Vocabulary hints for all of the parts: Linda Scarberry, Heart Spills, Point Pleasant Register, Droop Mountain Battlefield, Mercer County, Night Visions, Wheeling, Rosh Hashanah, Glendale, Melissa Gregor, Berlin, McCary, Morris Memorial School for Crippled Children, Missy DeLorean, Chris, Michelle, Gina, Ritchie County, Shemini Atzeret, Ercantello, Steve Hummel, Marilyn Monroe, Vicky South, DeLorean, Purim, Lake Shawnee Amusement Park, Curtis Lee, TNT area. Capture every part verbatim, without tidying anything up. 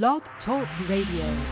Blog Talk Radio.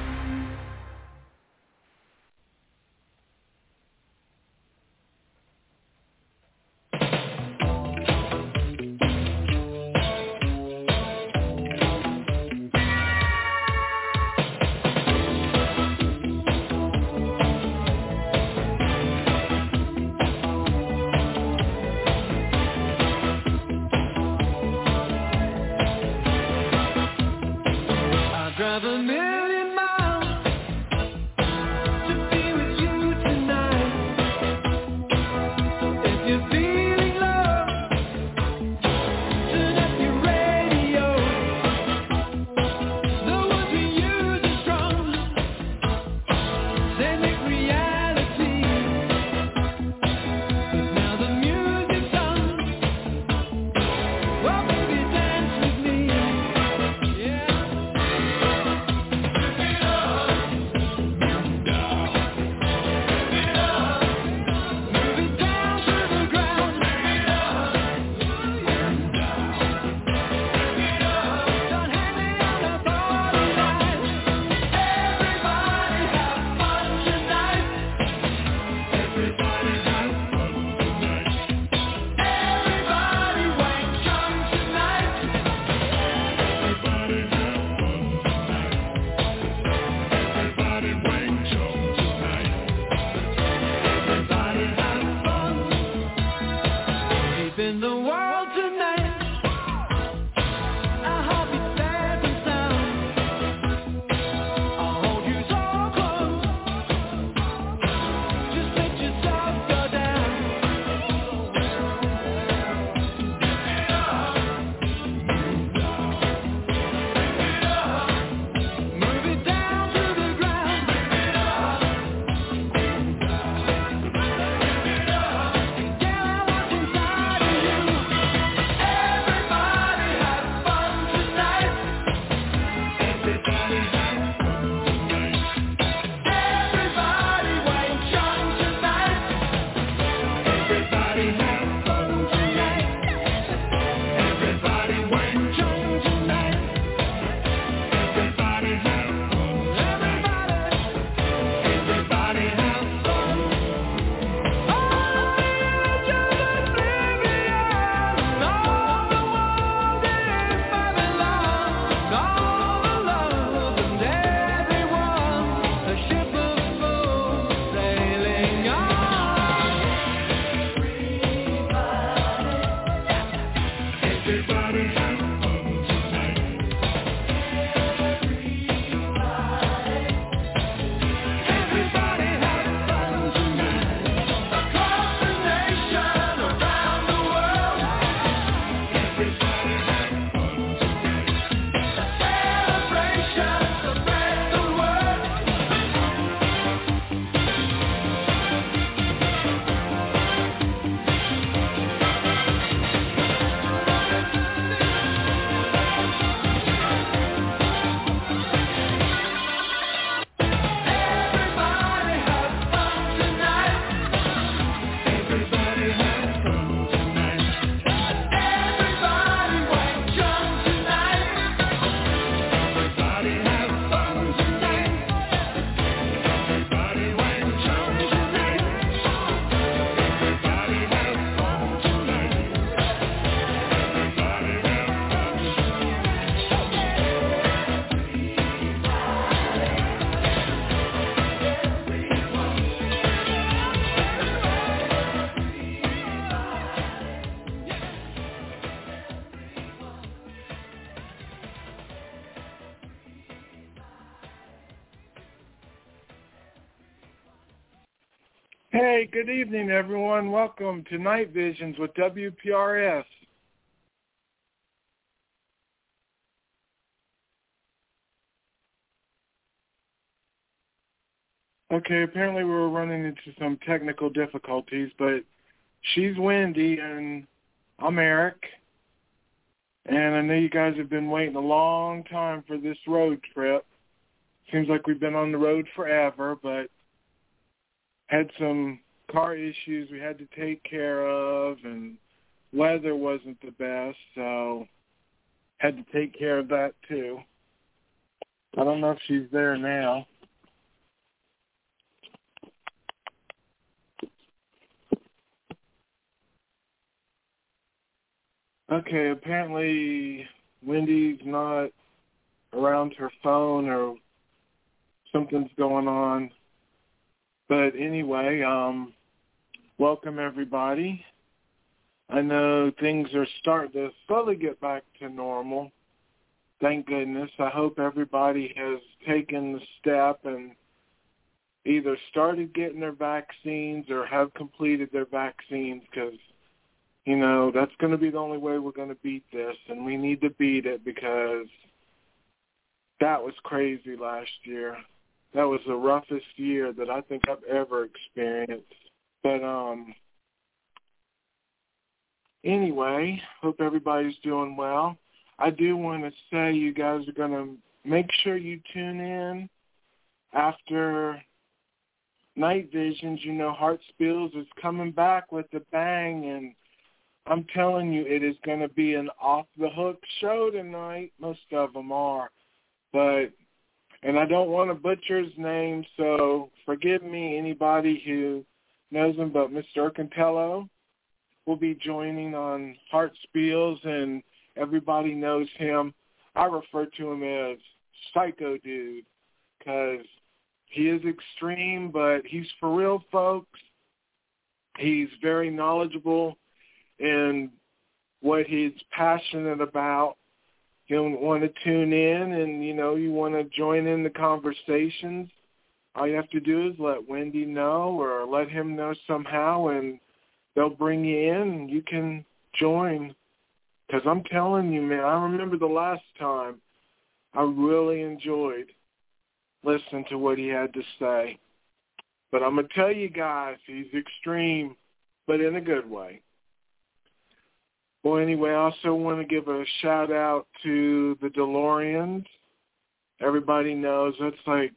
Hey, good evening, everyone. Welcome to Night Visions with W P R S. Okay, apparently we were running into some technical difficulties, but she's Wendy and I'm Eric. And I know you guys have been waiting a long time for this road trip. Seems like we've been on the road forever, but had some car issues we had to take care of, and weather wasn't the best, so had to take care of that too. I don't know if she's there now. Okay, apparently Wendy's not around her phone or something's going on. But anyway, um, welcome everybody. I know things are starting to slowly get back to normal. Thank goodness. I hope everybody has taken the step and either started getting their vaccines or have completed their vaccines because, you know, that's going to be the only way we're going to beat this, and we need to beat it because that was crazy last year. That was the roughest year that I think I've ever experienced. But um, anyway, hope everybody's doing well. I do want to say you guys are going to make sure you tune in after Night Visions. You know, Heart Spills is coming back with a bang, and I'm telling you, it is going to be an off-the-hook show tonight. Most of them are. But, and I don't want to butcher his name, so forgive me, anybody who knows him, but Mister Ercantello will be joining on Heart Spills, and everybody knows him. I refer to him as Psycho Dude because he is extreme, but he's for real, folks. He's very knowledgeable in what he's passionate about. You'll want to tune in and, you know, you want to join in the conversations. All you have to do is let Wendy know or let him know somehow, and they'll bring you in and you can join. Because I'm telling you, man, I remember the last time I really enjoyed listening to what he had to say. But I'm going to tell you guys, he's extreme, but in a good way. Well, anyway, I also want to give a shout-out to the DeLoreans. Everybody knows that's like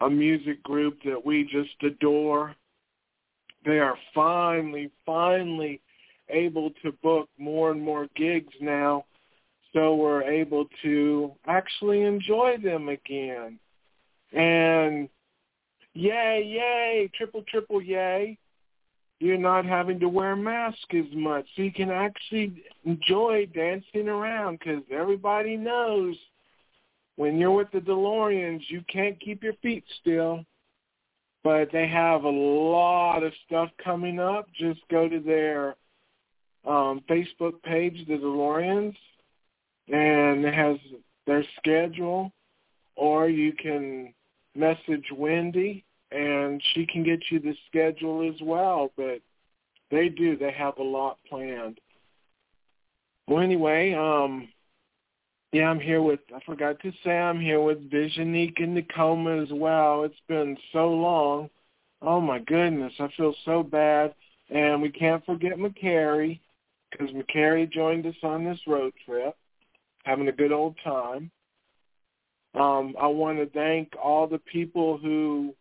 a music group that we just adore. They are finally, finally able to book more and more gigs now, so we're able to actually enjoy them again. And yay, yay, triple, triple yay, you're not having to wear a mask as much, so you can actually enjoy dancing around, because everybody knows when you're with the DeLoreans, you can't keep your feet still. But they have a lot of stuff coming up. Just go to their Um, Facebook page, The DeLoreans, and it has their schedule, or you can message Wendy, and she can get you the schedule as well, but they do. They have a lot planned. Well, anyway, um, yeah, I'm here with, I forgot to say I'm here with Visionique in Tacoma as well. It's been so long. Oh, my goodness, I feel so bad. And we can't forget McCary, because McCary joined us on this road trip, having a good old time. Um, I want to thank all the people who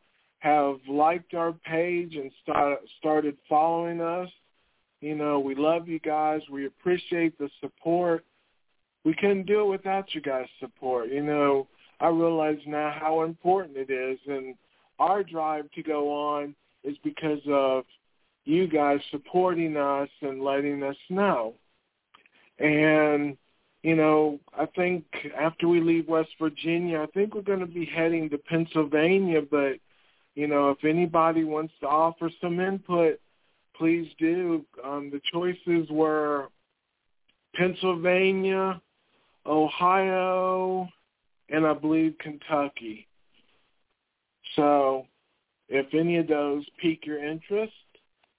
have liked our page and start, started following us. You know, we love you guys. We appreciate the support. We couldn't do it without you guys' support. You know, I realize now how important it is, and our drive to go on is because of you guys supporting us and letting us know. And, you know, I think after we leave West Virginia, I think we're going to be heading to Pennsylvania, but, you know, if anybody wants to offer some input, please do. Um, the choices were Pennsylvania, Ohio, and I believe Kentucky. So if any of those pique your interest,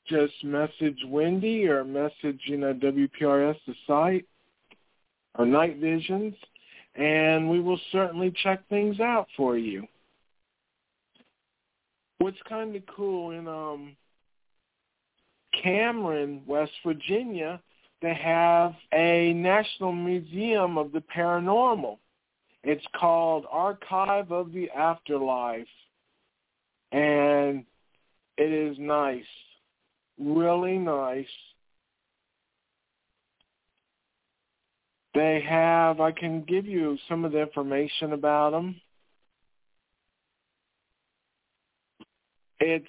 just message Wendy or message, you know, W P R S, the site, or Night Visions, and we will certainly check things out for you. What's kind of cool, in um, Cameron, West Virginia, they have a National Museum of the Paranormal. It's called Archive of the Afterlife, and it is nice. Really nice. They have, I can give you some of the information about them. It's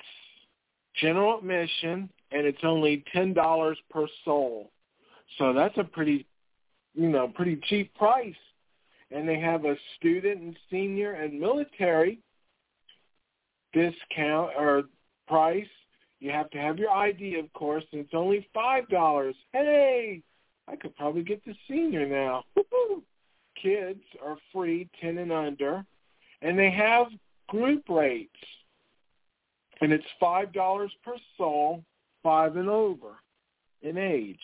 general admission, and it's only ten dollars per soul. So that's a pretty, you know, pretty cheap price. And they have a student and senior and military discount or price. You have to have your I D, of course, and it's only five dollars. Hey, I could probably get the senior now. Kids are free, ten and under. And they have group rates, and it's five dollars per soul, five and over in age.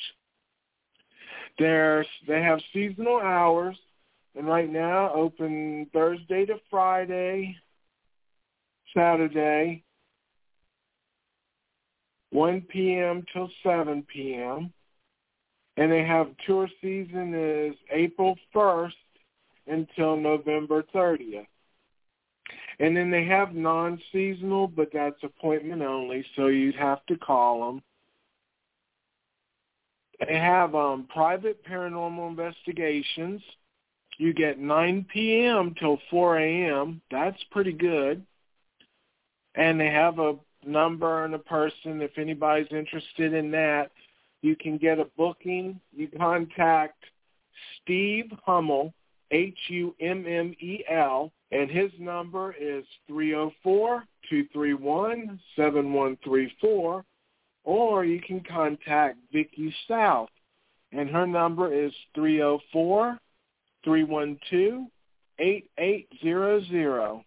There's, they have seasonal hours, and right now open Thursday to Friday, Saturday, one p.m. till seven p.m., and they have tour season is April first until November thirtieth. And then they have non-seasonal, but that's appointment only, so you'd have to call them. They have um, private paranormal investigations. You get nine p.m. till four a.m. That's pretty good. And they have a number and a person. If anybody's interested in that, you can get a booking. You contact Steve Hummel, H U M M E L, and his number is three oh four, two three one, seven one three four, or you can contact Vicky South, and her number is three oh four, three one two, eight eight zero zero.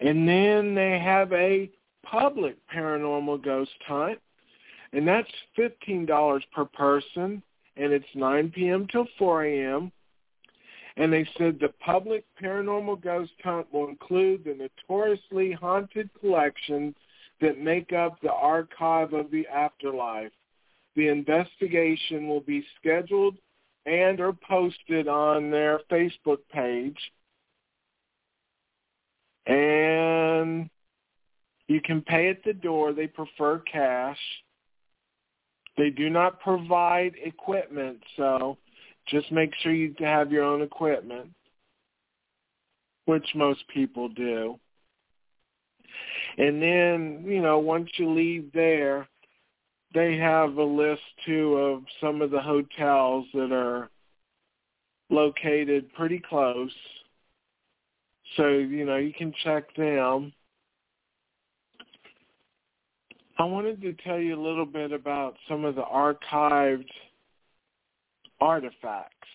And then they have a public paranormal ghost hunt, and that's fifteen dollars per person, and it's nine p.m. till four a.m., and they said the public paranormal ghost hunt will include the notoriously haunted collections that make up the Archive of the Afterlife. The investigation will be scheduled and or posted on their Facebook page. And you can pay at the door. They prefer cash. They do not provide equipment, so just make sure you have your own equipment, which most people do. And then, you know, once you leave there, they have a list, too, of some of the hotels that are located pretty close. So, you know, you can check them. I wanted to tell you a little bit about some of the archived artifacts.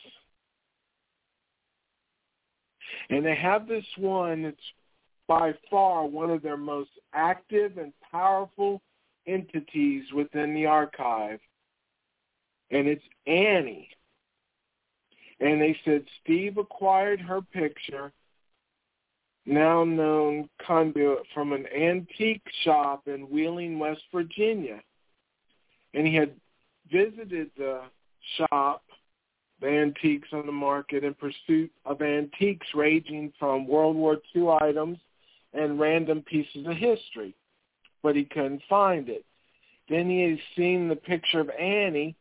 And they have this one that's by far one of their most active and powerful entities within the archive. And it's Annie. And they said Steve acquired her picture, now known conduit, from an antique shop in Wheeling, West Virginia. And he had visited the shop, the antiques on the market, in pursuit of antiques ranging from World War Two items and random pieces of history, but he couldn't find it. Then he had seen the picture of Annie,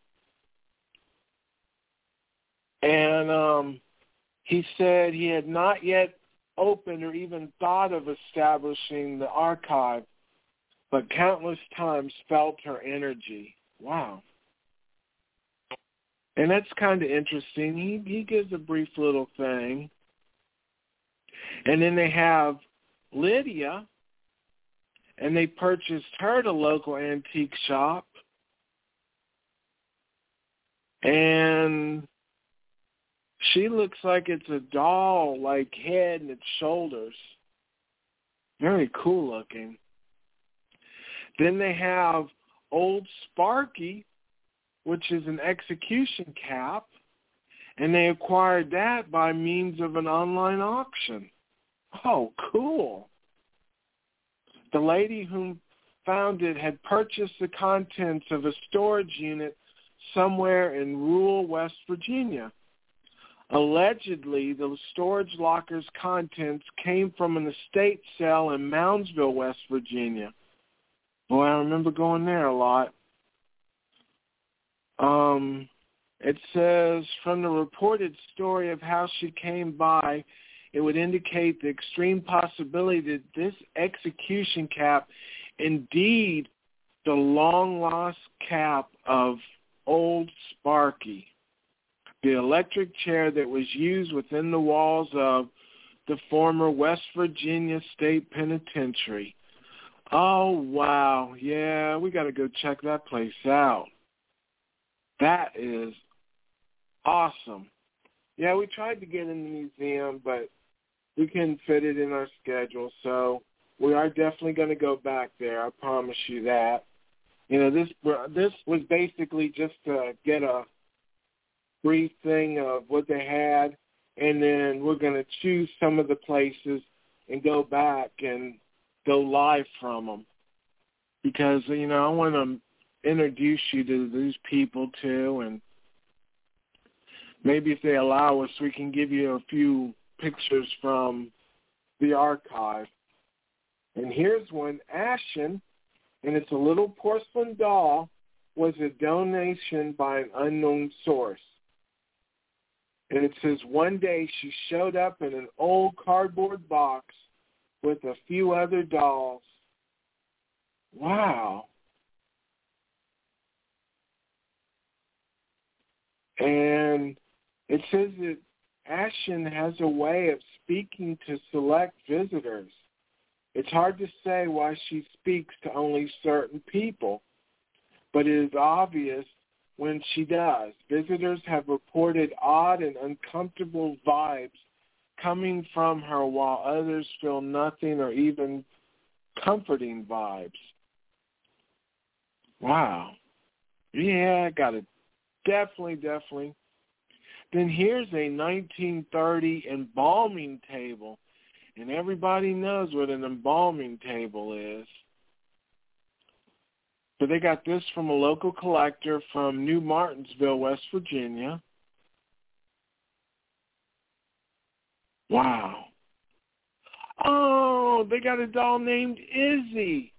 and um, he said he had not yet opened or even thought of establishing the archive, but countless times felt her energy. Wow. And that's kind of interesting. He he gives a brief little thing. And then they have Lydia, and they purchased her at a local antique shop. And she looks like it's a doll-like head and its shoulders. Very cool looking. Then they have Old Sparky, which is an execution cap, and they acquired that by means of an online auction. Oh, cool. The lady who found it had purchased the contents of a storage unit somewhere in rural West Virginia. Allegedly, the storage locker's contents came from an estate sale in Moundsville, West Virginia. Boy, I remember going there a lot. Um, it says, from the reported story of how she came by, it would indicate the extreme possibility that this execution cap, indeed, the long-lost cap of old Sparky, the electric chair that was used within the walls of the former West Virginia State Penitentiary. Oh, wow. Yeah, we got to go check that place out. That is awesome. Yeah, we tried to get in the museum, but we couldn't fit it in our schedule, so we are definitely going to go back there. I promise you that. You know, this this was basically just to get a brief thing of what they had, and then we're going to choose some of the places and go back and go live from them, because, you know, I want to introduce you to these people, too, and maybe if they allow us, we can give you a few pictures from the archive. And here's one, Ashen, and it's a little porcelain doll, was a donation by an unknown source. And it says, one day she showed up in an old cardboard box with a few other dolls. Wow. And it says that Ashen has a way of speaking to select visitors. It's hard to say why she speaks to only certain people, but it is obvious when she does. Visitors have reported odd and uncomfortable vibes coming from her, while others feel nothing or even comforting vibes. Wow. Yeah, I got it. Definitely, definitely. Then here's a nineteen thirty embalming table, and everybody knows what an embalming table is. So they got this from a local collector from New Martinsville, West Virginia. Wow. Oh, they got a doll named Izzy.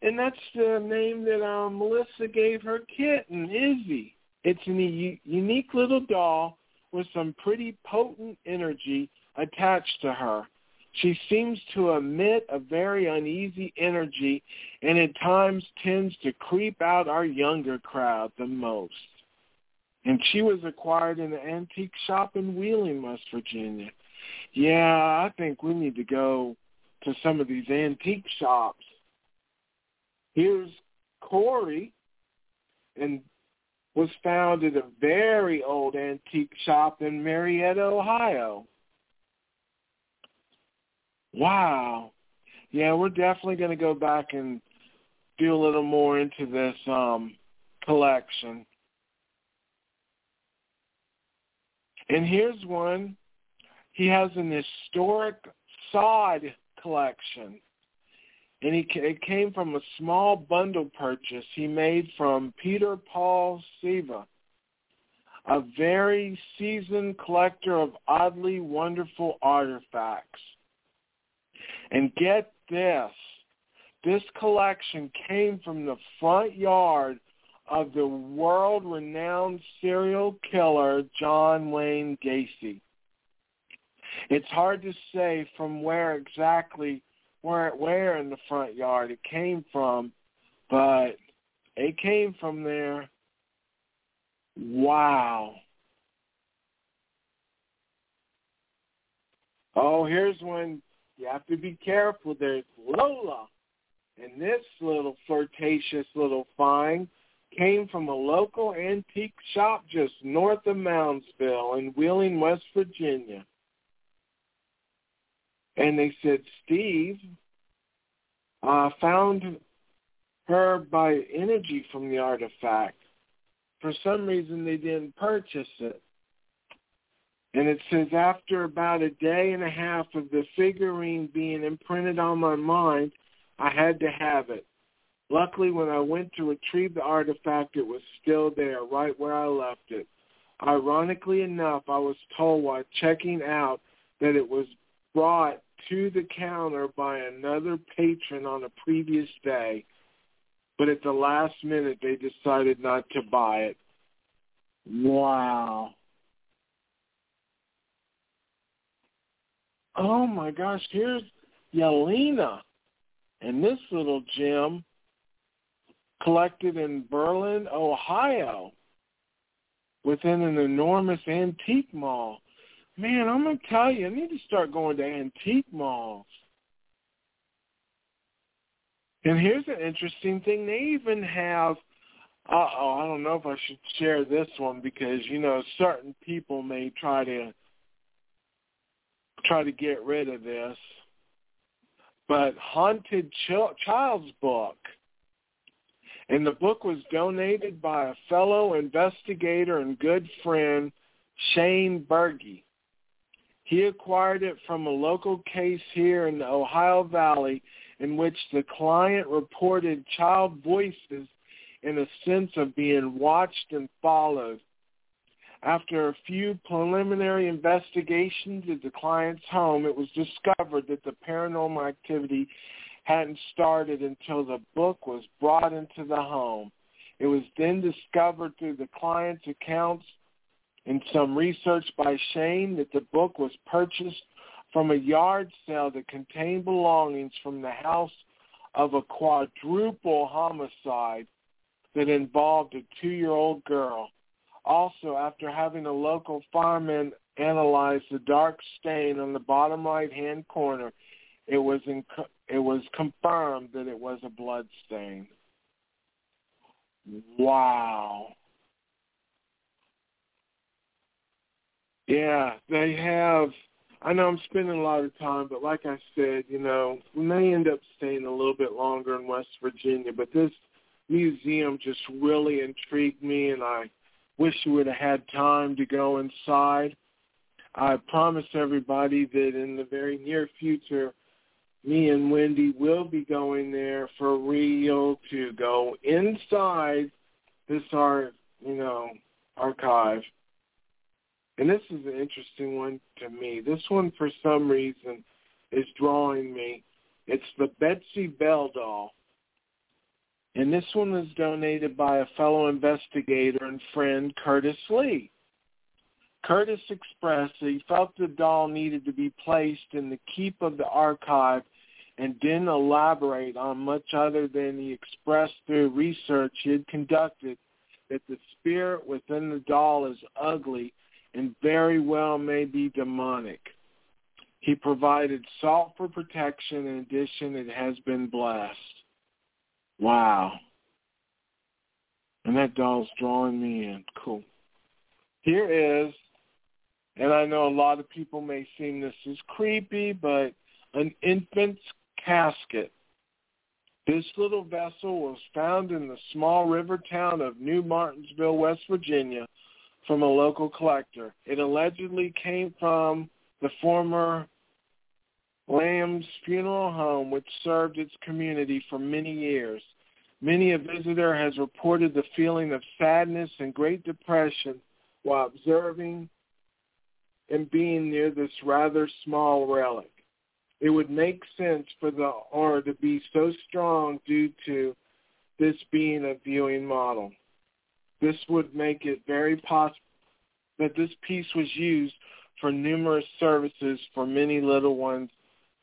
And that's the name that um, Melissa gave her kitten, Izzy. It's a u- unique little doll with some pretty potent energy attached to her. She seems to emit a very uneasy energy and at times tends to creep out our younger crowd the most. And she was acquired in an antique shop in Wheeling, West Virginia. Yeah, I think we need to go to some of these antique shops. Here's Corey, and was found at a very old antique shop in Marietta, Ohio. Wow. Yeah, we're definitely going to go back and do a little more into this um, collection. And here's one. He has an historic sod collection. And he, it came from a small bundle purchase he made from Peter Paul Siva, a very seasoned collector of oddly wonderful artifacts. And get this, this collection came from the front yard of the world-renowned serial killer John Wayne Gacy. It's hard to say from where exactly, where, where in the front yard it came from, but it came from there. Wow. Oh, here's one. You have to be careful. There's Lola. And this little flirtatious little find came from a local antique shop just north of Moundsville in Wheeling, West Virginia. And they said Steve uh, found her by energy from the artifact. For some reason, they didn't purchase it. And it says, after about a day and a half of the figurine being imprinted on my mind, I had to have it. Luckily, when I went to retrieve the artifact, it was still there, right where I left it. Ironically enough, I was told while checking out that it was brought to the counter by another patron on a previous day, but at the last minute, they decided not to buy it. Wow. oh, my gosh, here's Yelena. And this little gem collected in Berlin, Ohio, within an enormous antique mall. Man, I'm going to tell you, I need to start going to antique malls. And here's an interesting thing. They even have, uh-oh, I don't know if I should share this one because, you know, certain people may try to try to get rid of this. But Haunted Ch- Child's Book. And the book was donated by a fellow investigator and good friend, Shane Bergey. He acquired it from a local case here in the Ohio Valley in which the client reported child voices in a sense of being watched and followed. After a few preliminary investigations at the client's home, it was discovered that the paranormal activity hadn't started until the book was brought into the home. It was then discovered through the client's accounts and some research by Shane that the book was purchased from a yard sale that contained belongings from the house of a quadruple homicide that involved a two-year-old girl. Also, after having a local fireman analyze the dark stain on the bottom right-hand corner, it was in, it was confirmed that it was a blood stain. Wow. Yeah, they have... I know I'm spending a lot of time, but like I said, you know, we may end up staying a little bit longer in West Virginia, but this museum just really intrigued me, and I wish we would have had time to go inside. I promise everybody that in the very near future, me and Wendy will be going there for real to go inside this art, you know, archive. And this is an interesting one to me. This one, for some reason, is drawing me. It's the Betsy Bell doll. And this one was donated by a fellow investigator and friend, Curtis Lee. Curtis expressed that he felt the doll needed to be placed in the keep of the archive and didn't elaborate on much other than he expressed through research he had conducted that the spirit within the doll is ugly and very well may be demonic. He provided salt for protection. In addition, it has been blessed. Wow. And that doll's drawing me in. Cool. Here is, and I know a lot of people may seem this is creepy, but an infant's casket. This little vessel was found in the small river town of New Martinsville, West Virginia, from a local collector. It allegedly came from the former Lamb's funeral home, which served its community for many years. Many a visitor has reported the feeling of sadness and great depression while observing and being near this rather small relic. It would make sense for the aura to be so strong due to this being a viewing model. This would make it very possible that this piece was used for numerous services for many little ones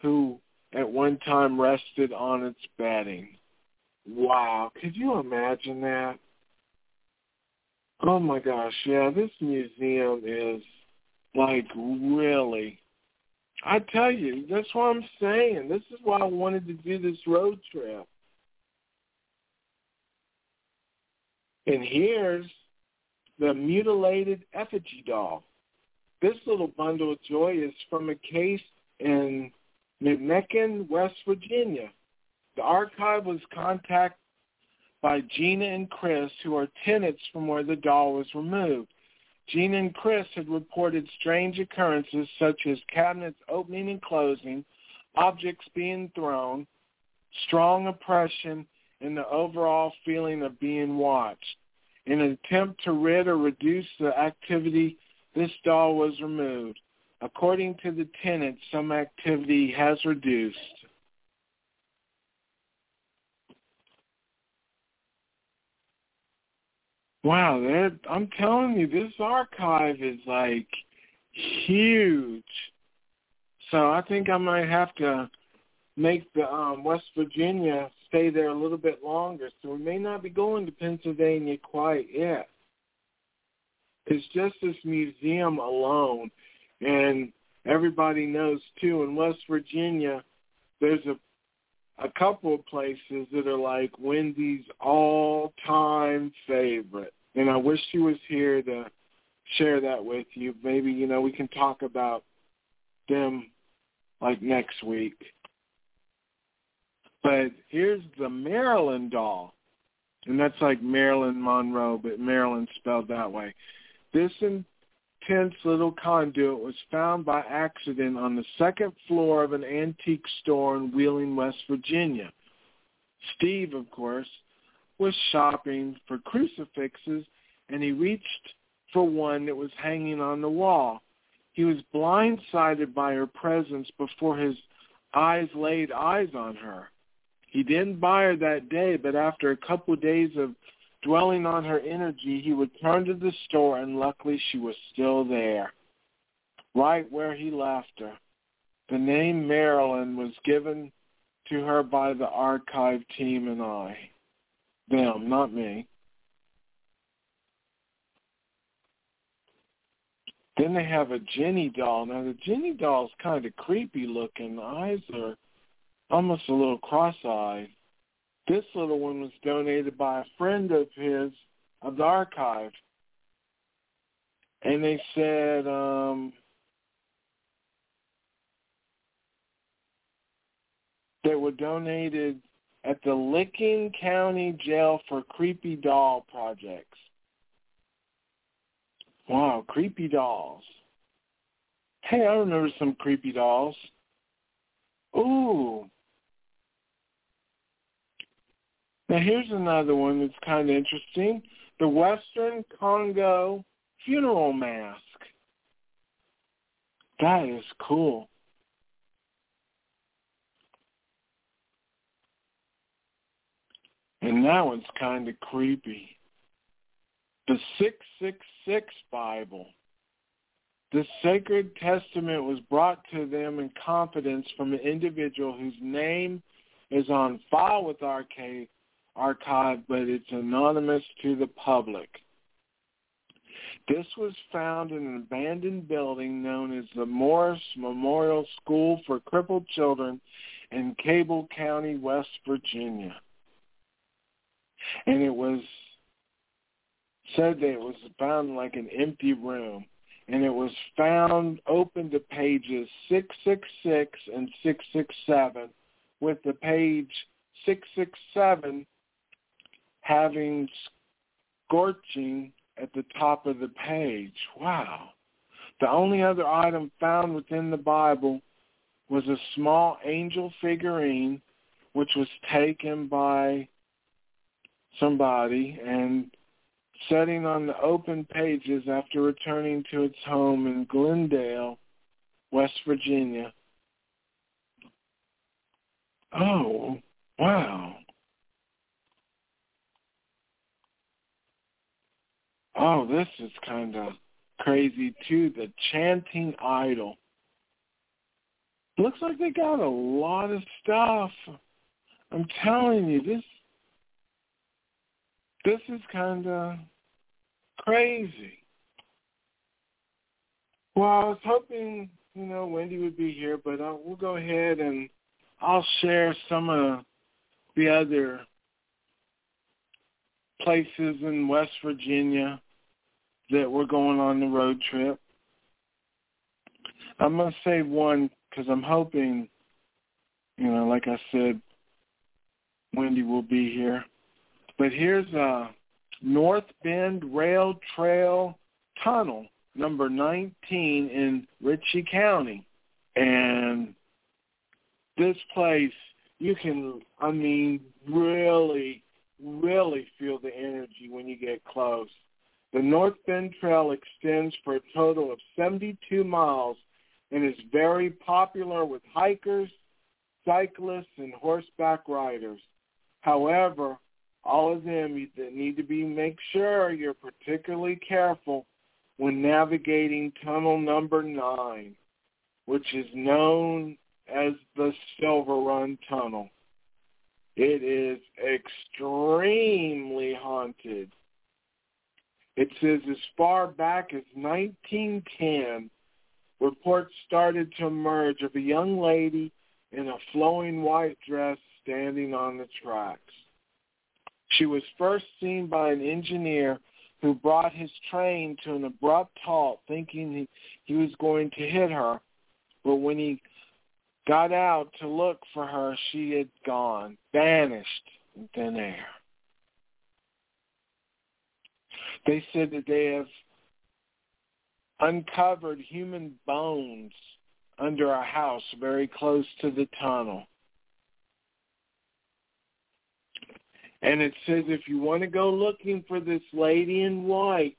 who at one time rested on its bedding. Wow, could you imagine that? Oh my gosh, yeah, this museum is like really, I tell you, that's what I'm saying. This is why I wanted to do this road trip. And here's the mutilated effigy doll. This little bundle of joy is from a case in McMeekin, West Virginia. The archive was contacted by Gina and Chris, who are tenants from where the doll was removed. Gina and Chris had reported strange occurrences such as cabinets opening and closing, objects being thrown, strong oppression, and the overall feeling of being watched. In an attempt to rid or reduce the activity, this doll was removed. According to the tenant, some activity has reduced. Wow, I'm telling you, this archive is like huge. So I think I might have to make the um, West Virginia stay there a little bit longer. So we may not be going to Pennsylvania quite yet. It's just this museum alone. And everybody knows, too, in West Virginia, there's a a couple of places that are like Wendy's all-time favorite. And I wish she was here to share that with you. Maybe, you know, we can talk about them like next week. But here's the Maryland doll. And that's like Marilyn Monroe, but Maryland spelled that way. This intense little conduit was found by accident on the second floor of an antique store in Wheeling, West Virginia. Steve, of course, was shopping for crucifixes, and he reached for one that was hanging on the wall. He was blindsided by her presence before his eyes laid eyes on her. He didn't buy her that day, but after a couple of days of dwelling on her energy, he returned to the store, and luckily she was still there, right where he left her. The name Marilyn was given to her by the archive team and I. Them, not me. Then they have a Jenny doll. Now, the Jenny doll's kind of creepy looking. The eyes are almost a little cross-eyed. This little one was donated by a friend of his of the archive. And they said, um, they were donated at the Licking County Jail for Creepy Doll Projects. Wow, creepy dolls. Hey, I remember some creepy dolls. Ooh. Now here's another one that's kind of interesting. The Western Congo Funeral Mask. That is cool. And that one's kind of creepy. The six six six Bible. The Sacred Testament was brought to them in confidence from an individual whose name is on file with our archive, but it's anonymous to the public. This was found in an abandoned building known as the Morris Memorial School for Crippled Children in Cable County, West Virginia. And it was said that it was found in like an empty room, and it was found open to pages six six six and six six seven, with the page six six seven having scorching at the top of the page. Wow. The only other item found within the Bible was a small angel figurine, which was taken by somebody and setting on the open pages after returning to its home in Glendale, West Virginia. Oh, wow. Oh, this is kind of crazy, too. The Chanting Idol. Looks like they got a lot of stuff. I'm telling you, this This is kind of crazy. Well, I was hoping, you know, Wendy would be here, but I'll, we'll go ahead and I'll share some of the other places in West Virginia that we're going on the road trip. I'm going to save one because I'm hoping, you know, like I said, Wendy will be here. But here's a North Bend Rail Trail Tunnel, number nineteen in Ritchie County. And this place, you can, I mean, really, really feel the energy when you get close. The North Bend Trail extends for a total of seventy-two miles and is very popular with hikers, cyclists, and horseback riders. However, all of them that need to be make sure you're particularly careful when navigating tunnel number nine. which is known as the Silver Run Tunnel. It is extremely haunted. It says as far back as nineteen ten, reports started to emerge of a young lady in a flowing white dress standing on the tracks. She was first seen by an engineer who brought his train to an abrupt halt, thinking he, he was going to hit her. But when he got out to look for her, she had gone, vanished in thin air. They said that they have uncovered human bones under a house very close to the tunnel. And it says if you want to go looking for this lady in white,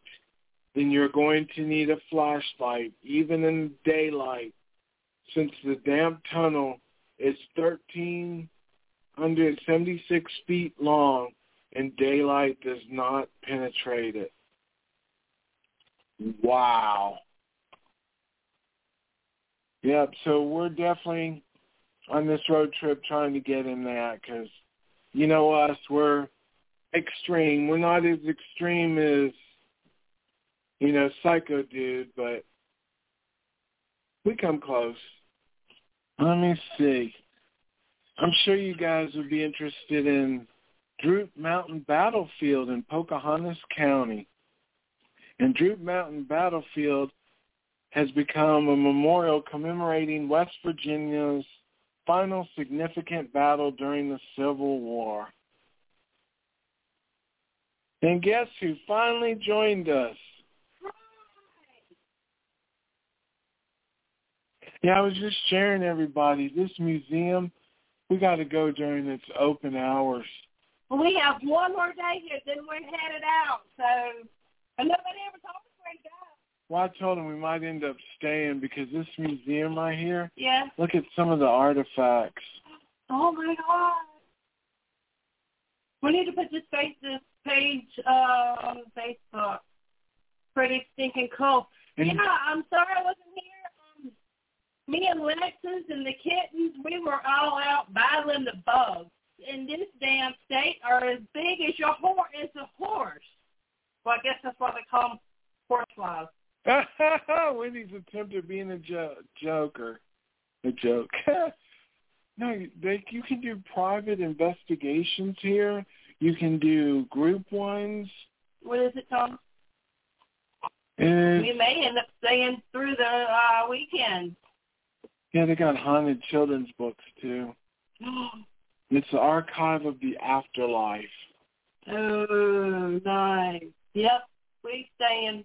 then you're going to need a flashlight, even in daylight, since the damp tunnel is one thousand three hundred seventy-six feet long and daylight does not penetrate it. Wow. Yep, so we're definitely on this road trip trying to get in that because, you know us, we're extreme. We're not as extreme as, you know, Psycho Dude, but we come close. Let me see. I'm sure you guys would be interested in Droop Mountain Battlefield in Pocahontas County. And Droop Mountain Battlefield has become a memorial commemorating West Virginia's final significant battle during the Civil War. And guess who finally joined us? Yeah, I was just sharing everybody. This museum, we got to go during its open hours. We have one more day here, then we're headed out. So, and nobody ever told us where to go. Well, I told him we might end up staying because this museum right here, yeah. Look at some of the artifacts. Oh, my God. We need to put this, face, this page uh, on Facebook. Pretty stinking cool. And yeah, I'm sorry I wasn't here. Um, me and Lexus and the kittens, we were all out battling the bugs. In this damn state are as big as your horse. As a horse. Well, I guess that's why they call them horse flies. Wendy's attempted at being a jo- joker. A joke. No, they, you can do private investigations here. You can do group ones. What is it, Tom? And we may end up staying through the uh, weekend. Yeah, they got haunted children's books, too. It's the Archive of the Afterlife. Oh, nice. Yep, we staying.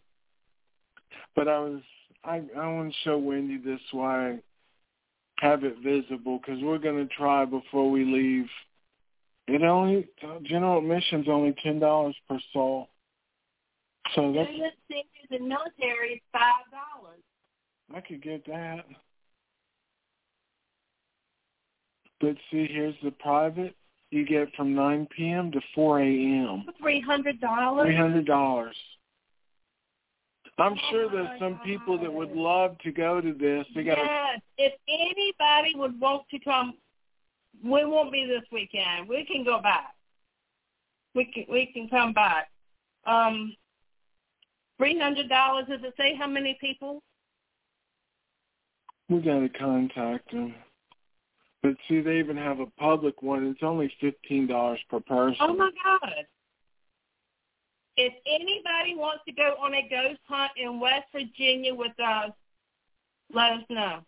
But I was, I, I want to show Wendy this why have it visible because we're going to try before we leave. It only general admission's only ten dollars per soul. So that's. You see, the military is five dollars. I could get that. But see, here's the private. You get from nine p.m. to four a.m. three hundred dollars? three hundred dollars. I'm oh sure there's some God. people that would love to go to this. They yes, gotta... if anybody would want to come, we won't be this weekend. We can go back. We can we can come back. Um, three hundred dollars, does it say how many people? We got to contact them. But see, they even have a public one. It's only fifteen dollars per person. Oh, my God. If anybody wants to go on a ghost hunt in West Virginia with us, let us know.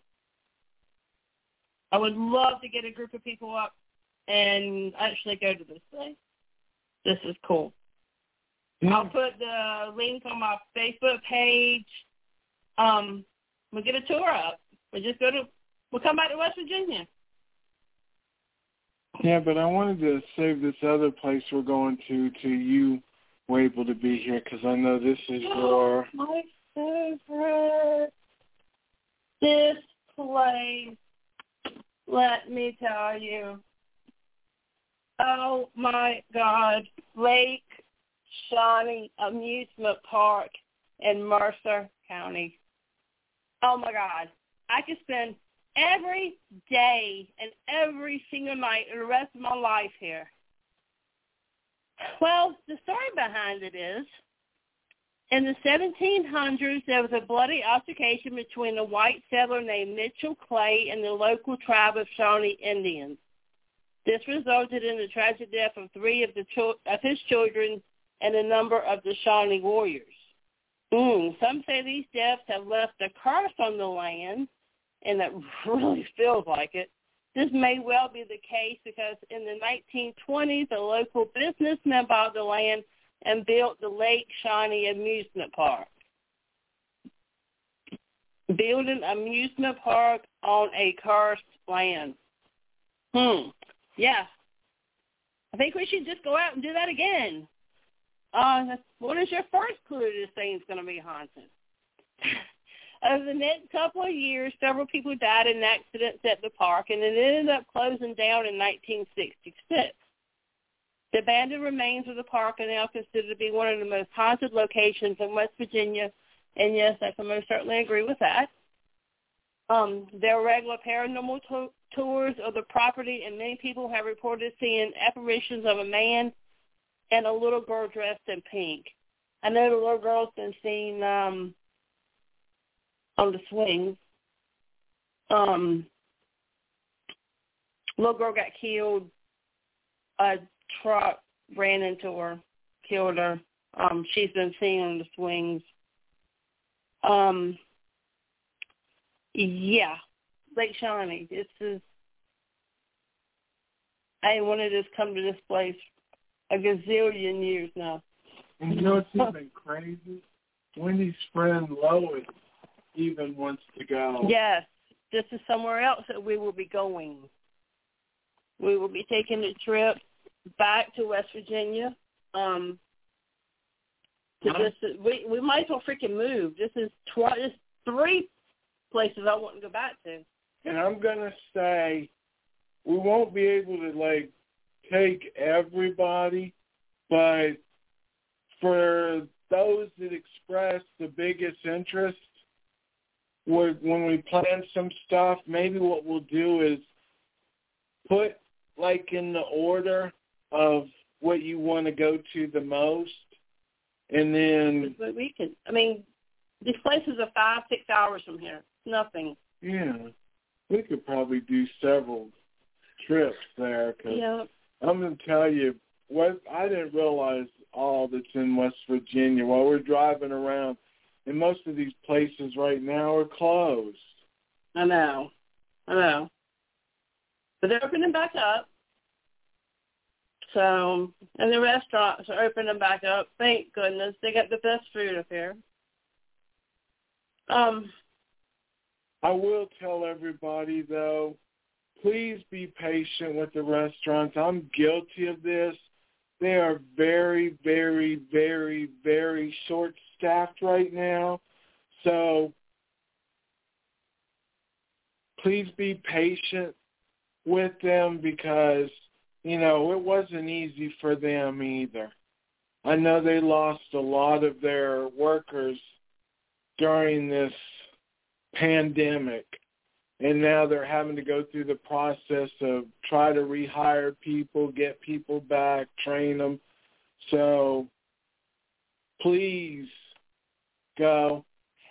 I would love to get a group of people up and actually go to this thing. This is cool. Yeah. I'll put the link on my Facebook page. Um, we'll get a tour up. We'll just go to, we'll come back to West Virginia. Yeah, but I wanted to save this other place we're going to to you were able to be here because I know this is your... My favorite. This place, let me tell you. Oh, my God. Lake Shawnee Amusement Park in Mercer County. Oh, my God. I could spend every day and every single night and the rest of my life here. Well, the story behind it is, in the seventeen hundreds, there was a bloody altercation between a white settler named Mitchell Clay and the local tribe of Shawnee Indians. This resulted in the tragic death of three of, the cho- of his children and a number of the Shawnee warriors. Mm, some say these deaths have left a curse on the land, and that really feels like it. This may well be the case because in the nineteen twenties, a local businessman bought the land and built the Lake Shawnee Amusement Park. Building amusement park on a cursed land. Hmm. Yeah. I think we should just go out and do that again. Uh, what is your first clue this thing's going to be haunted? Over the next couple of years, several people died in accidents at the park, and it ended up closing down in nineteen sixty-six. The abandoned remains of the park are now considered to be one of the most haunted locations in West Virginia, and yes, I can most certainly agree with that. Um, there are regular paranormal to- tours of the property, and many people have reported seeing apparitions of a man and a little girl dressed in pink. I know the little girl's been seen um, on the swings. Um, little girl got killed. A truck ran into her, killed her. Um, she's been seen on the swings. Um, yeah, Lake Shawnee. This is. I wanted to just come to this place a gazillion years now. And you know what's even crazy? Wendy's friend Lois even wants to go. Yes, this is somewhere else that we will be going. We will be taking a trip back to West Virginia. Um, to huh? this, we we might as well freaking move. This is tw- this three places I want to go back to. And I'm gonna say we won't be able to like take everybody, but for those that express the biggest interest, when we plan some stuff, maybe what we'll do is put like in the order of what you want to go to the most, and then we can. I mean, these places are five, six hours from here. Nothing. Yeah, we could probably do several trips there. Cause yeah. I'm gonna tell you what I didn't realize all that's in West Virginia while we're driving around, and most of these places right now are closed. I know, I know, but they're opening back up. So, and the restaurants are opening back up. Thank goodness they got the best food up here. Um, I will tell everybody though, please be patient with the restaurants. I'm guilty of this. They are very, very, very, very short-staffed right now. So please be patient with them because, you know, it wasn't easy for them either. I know they lost a lot of their workers during this pandemic, and now they're having to go through the process of try to rehire people, get people back, train them. So please go.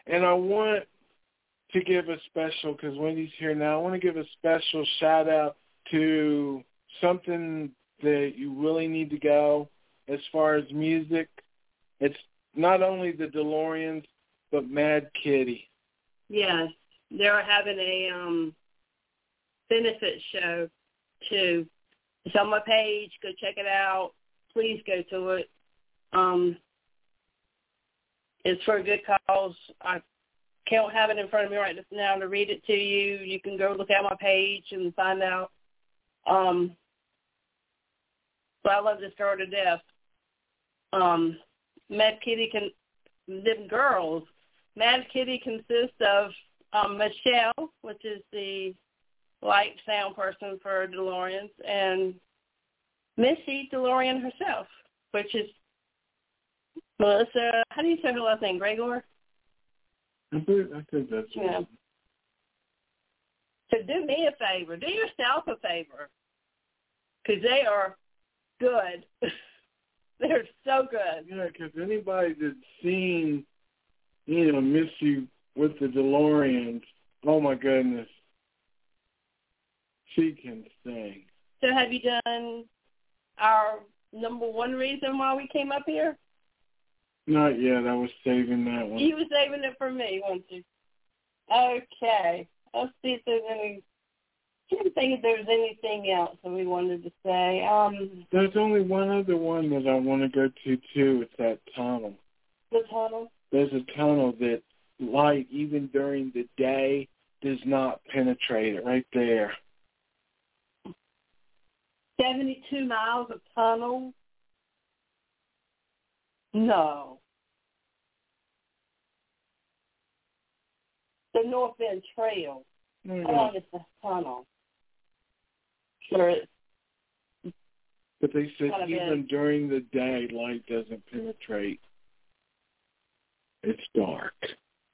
And I want to give a special, because Wendy's here now, I want to give a special shout out to something that you really need to go as far as music. It's not only the DeLoreans, but Mad Kitty. Yes. They're having a um, benefit show, too. It's on my page. Go check it out. Please go to it. Um, it's for a good cause. I can't have it in front of me right now to read it to you. You can go look at my page and find out. Um, but I love this girl to death. Um, Mad Kitty can, them girls, Mad Kitty consists of Um, Michelle, which is the light sound person for DeLoreans, and Missy DeLorean herself, which is Melissa. How do you say her last name? Gregor? I think, I think that's right. Yeah. So do me a favor. Do yourself a favor, because they are good. They're so good. Yeah, because anybody that's seen, you know, miss you with the DeLoreans, oh, my goodness, she can sing. So have you done our number one reason why we came up here? Not yet. I was saving that one. You were saving it for me, weren't you? Okay. Let's see if there's any. I didn't think if there was anything else that we wanted to say. Um, There's only one other one that I want to go to, too. It's that tunnel. The tunnel? There's a tunnel that light, even during the day, does not penetrate it. Right there. seventy-two miles of tunnel? No. The North Bend Trail. Mm-hmm. How long is the tunnel? Sure. But they said even during the day, light doesn't penetrate. It's dark.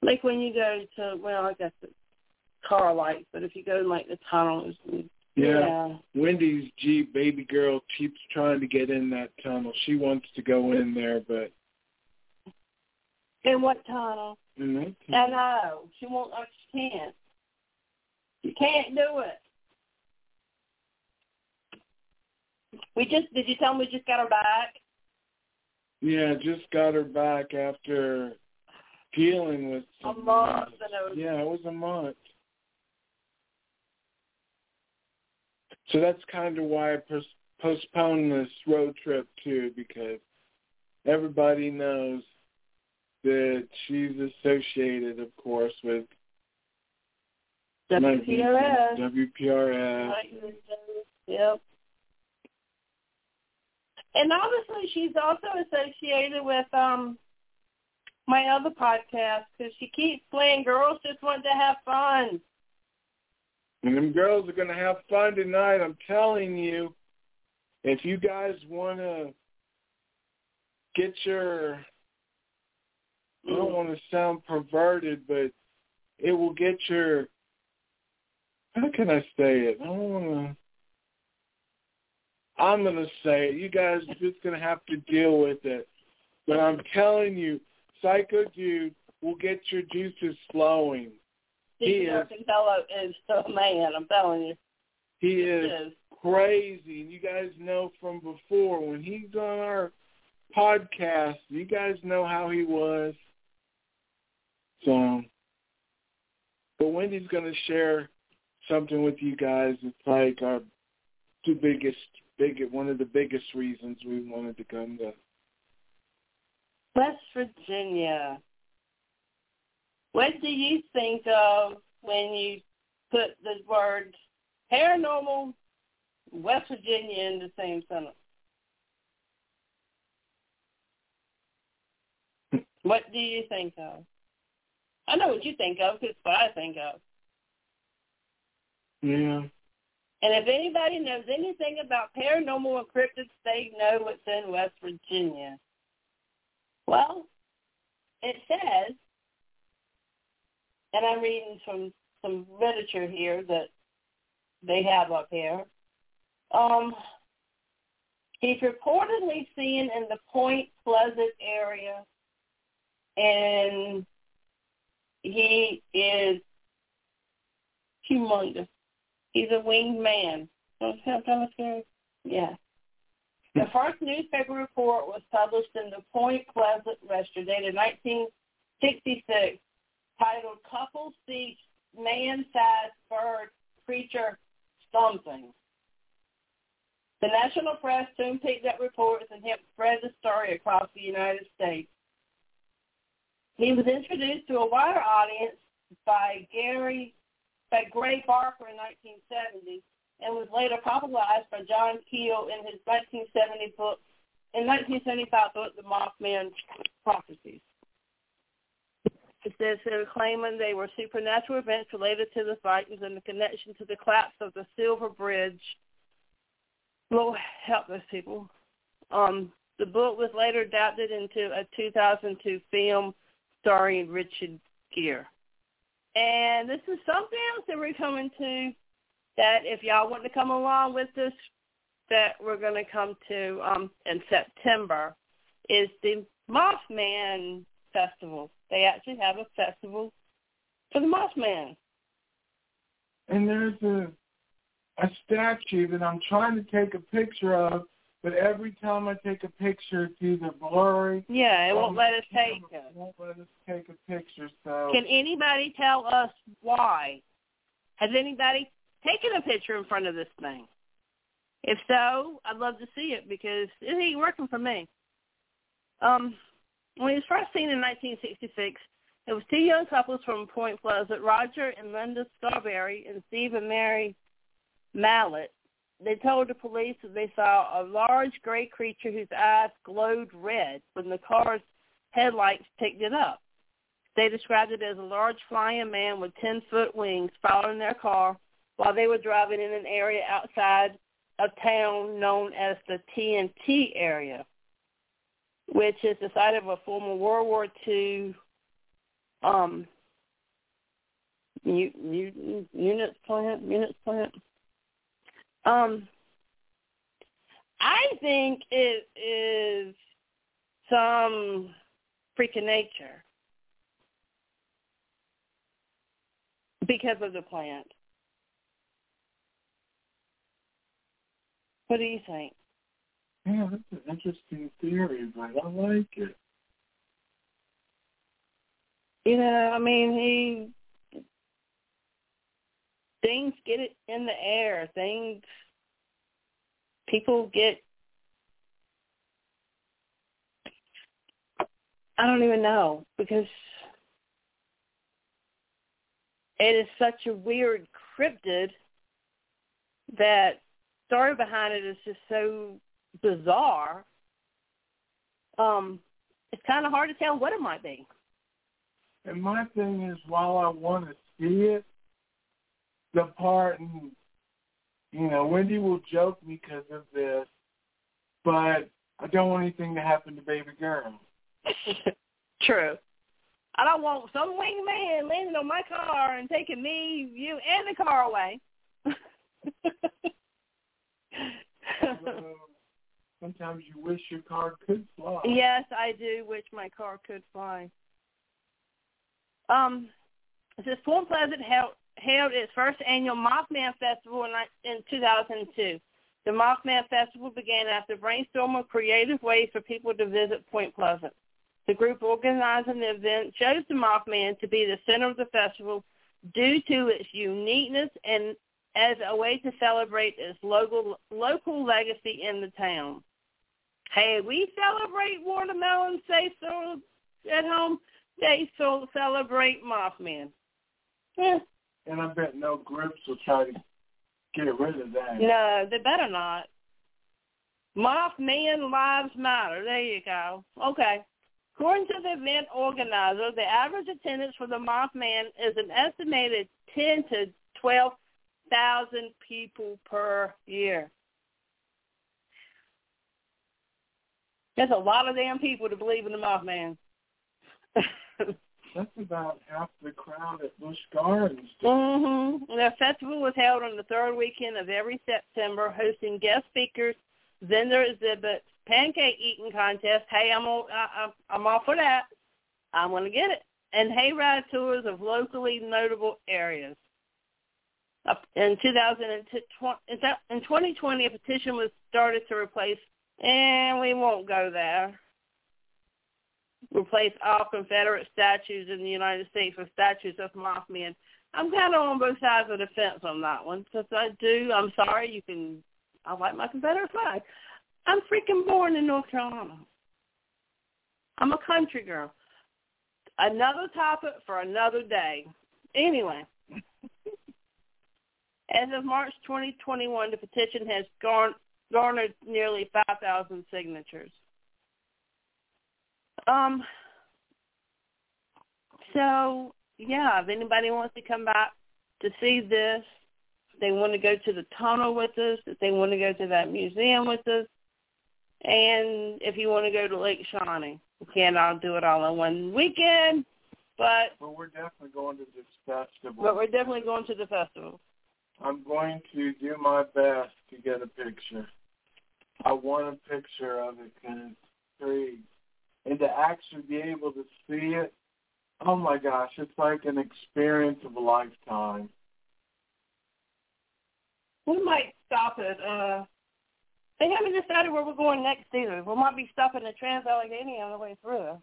Like when you go to, well, I guess it's car lights, but if you go in, like, the tunnels. And, yeah. yeah. Wendy's G baby girl keeps trying to get in that tunnel. She wants to go in there, but. In what tunnel? In that tunnel. I know. She won't, oh, she can't. You can't do it. We just, did you tell them we just got her back? Yeah, just got her back after dealing with a month. And it was, yeah, it was a month. So that's kind of why I pers- postponed this road trip, too, because everybody knows that she's associated, of course, with W P R S. W P R S. Yep. And obviously she's also associated with um my other podcast because she keeps playing Girls Just Want to Have Fun. And them girls are going to have fun tonight, I'm telling you. If you guys want to get your, I don't want to sound perverted, but it will get your, how can I say it? I don't want to. I'm going to say it. You guys are just going to have to deal with it. But I'm telling you, Psycho Dude will get your juices flowing. He is. Ercantello is the man, I'm telling you. He is, is crazy. And you guys know from before, when he's on our podcast, you guys know how he was. So, but Wendy's going to share something with you guys. It's like our two biggest, big, one of the biggest reasons we wanted to come to West Virginia. What do you think of when you put the words paranormal, West Virginia in the same sentence? What do you think of? I know what you think of because it's what I think of. Yeah. And if anybody knows anything about paranormal and cryptids, they know what's in West Virginia. Well, it says, and I'm reading from some literature here that they have up here, um, he's reportedly seen in the Point Pleasant area, and he is humongous. He's a winged man. Don't sound kind of scary. Yeah. The first newspaper report was published in the Point Pleasant Register, dated nineteen sixty-six, titled "Couple Sees Man-Sized Bird Creature Something." The national press soon picked up reports and helped spread the story across the United States. He was introduced to a wider audience by Gary. by Gray Barker in nineteen seventy, and was later popularized by John Keel in his nineteen seventy book, in nineteen seventy-five book, The Mothman Prophecies. It says they were claiming they were supernatural events related to the Vikings and the connection to the collapse of the Silver Bridge. Lord, help those people. Um, the book was later adapted into a two thousand two film starring Richard Gere. And this is something else that we're coming to that if y'all want to come along with us, that we're going to come to um, in September is the Mothman Festival. They actually have a festival for the Mothman. And there's a a statue that I'm trying to take a picture of, but every time I take a picture, it's either blurry. Yeah, it won't let us take it. It won't let us take a picture, so. Can anybody tell us why? Has anybody taken a picture in front of this thing? If so, I'd love to see it because it ain't working for me. Um, when it was first seen in nineteen sixty-six, it was two young couples from Point Pleasant, Roger and Linda Starberry and Steve and Mary Mallett. They told the police that they saw a large gray creature whose eyes glowed red when the car's headlights picked it up. They described it as a large flying man with ten-foot wings following their car while they were driving in an area outside of town known as the T N T area, which is the site of a former World War Two um, Units plant. Units plant. Um, I think it is some freak of nature because of the plant. What do you think? Yeah, that's an interesting theory, but I like it. You know, I mean, he... Things get it in the air. Things... People get... I don't even know, because it is such a weird cryptid that the story behind it is just so bizarre. Um, it's kind of hard to tell what it might be. And my thing is, while I want to see it, the part, and, you know, Wendy will joke me because of this, but I don't want anything to happen to baby girl. True. I don't want some winged man landing on my car and taking me, you, and the car away. Although, sometimes you wish your car could fly. Yes, I do wish my car could fly. Um, this Point Pleasant held, held its first annual Mothman Festival in, in two thousand two. The Mothman Festival began after brainstorming creative ways for people to visit Point Pleasant. The group organizing the event chose the Mothman to be the center of the festival due to its uniqueness and as a way to celebrate its local, local legacy in the town. Hey, we celebrate watermelons, they still at home, they still celebrate Mothman. Eh. And I bet no groups will try to get rid of that. No, they better not. Mothman Lives Matter, there you go. Okay. According to the event organizer, the average attendance for the Mothman is an estimated ten to twelve thousand people per year. That's a lot of damn people to believe in the Mothman. That's about half the crowd at Busch Gardens. Mm-hmm. The festival was held on the third weekend of every September, hosting guest speakers, vendor exhibits, pancake eating contests. Hey, I'm all, I, I, I'm all for that. I'm going to get it. And hayride tours of locally notable areas. In twenty twenty, a petition was started to replace, and we won't go there, replace all Confederate statues in the United States with statues of Mothman. I'm kind of on both sides of the fence on that one, because I do, I'm sorry, you can, I like my Confederate flag. I'm freaking born in North Carolina. I'm a country girl. Another topic for another day. Anyway. As of March twenty twenty-one, the petition has garnered nearly five thousand signatures. Um. So, yeah, if anybody wants to come back to see this, if they want to go to the tunnel with us, if they want to go to that museum with us, and if you want to go to Lake Shawnee, we can't all do it all in one weekend. But well, we're definitely going to this festival. But we're definitely going to the festival. I'm going to do my best to get a picture. I want a picture of it because it's great. And to actually be able to see it, oh, my gosh, it's like an experience of a lifetime. We might stop it. Uh, they haven't decided where we're going next either. We might be stopping at Transylvania on the way through.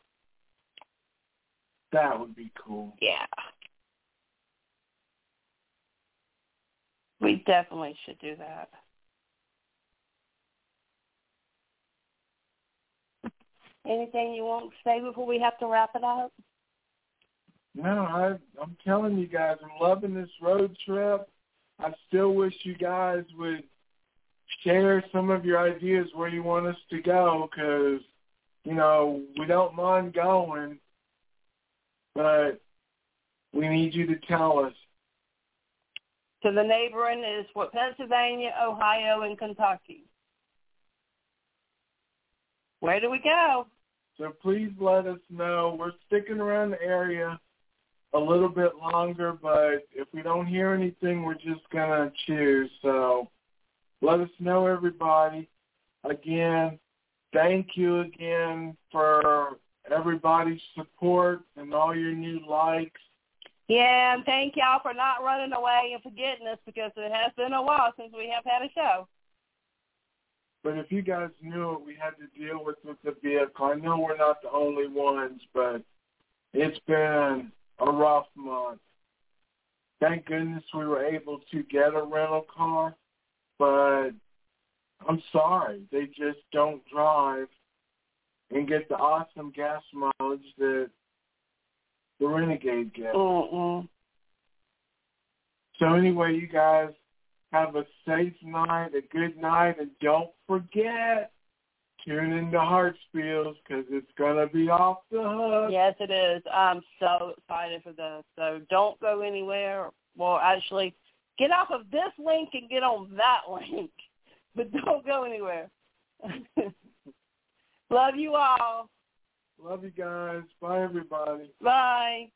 That would be cool. Yeah. We definitely should do that. Anything you want to say before we have to wrap it up? No, I, I'm telling you guys, I'm loving this road trip. I still wish you guys would share some of your ideas where you want us to go because, you know, we don't mind going, but we need you to tell us. So the neighboring is what, Pennsylvania, Ohio, and Kentucky. Where do we go? So please let us know. We're sticking around the area a little bit longer, but if we don't hear anything, we're just going to choose. So let us know, everybody. Again, thank you again for everybody's support and all your new likes. Yeah, and thank y'all for not running away and forgetting us because it has been a while since we have had a show. But if you guys knew it, we had to deal with, with the vehicle. I know we're not the only ones, but it's been a rough month. Thank goodness we were able to get a rental car, but I'm sorry. They just don't drive and get the awesome gas mileage that the Renegade gets. Mm-mm. So anyway, you guys, have a safe night, a good night, and don't forget, tune in to Heart Spills because it's going to be off the hook. Yes, it is. I'm so excited for this. So don't go anywhere. Well, actually, get off of this link and get on that link, but don't go anywhere. Love you all. Love you guys. Bye, everybody. Bye.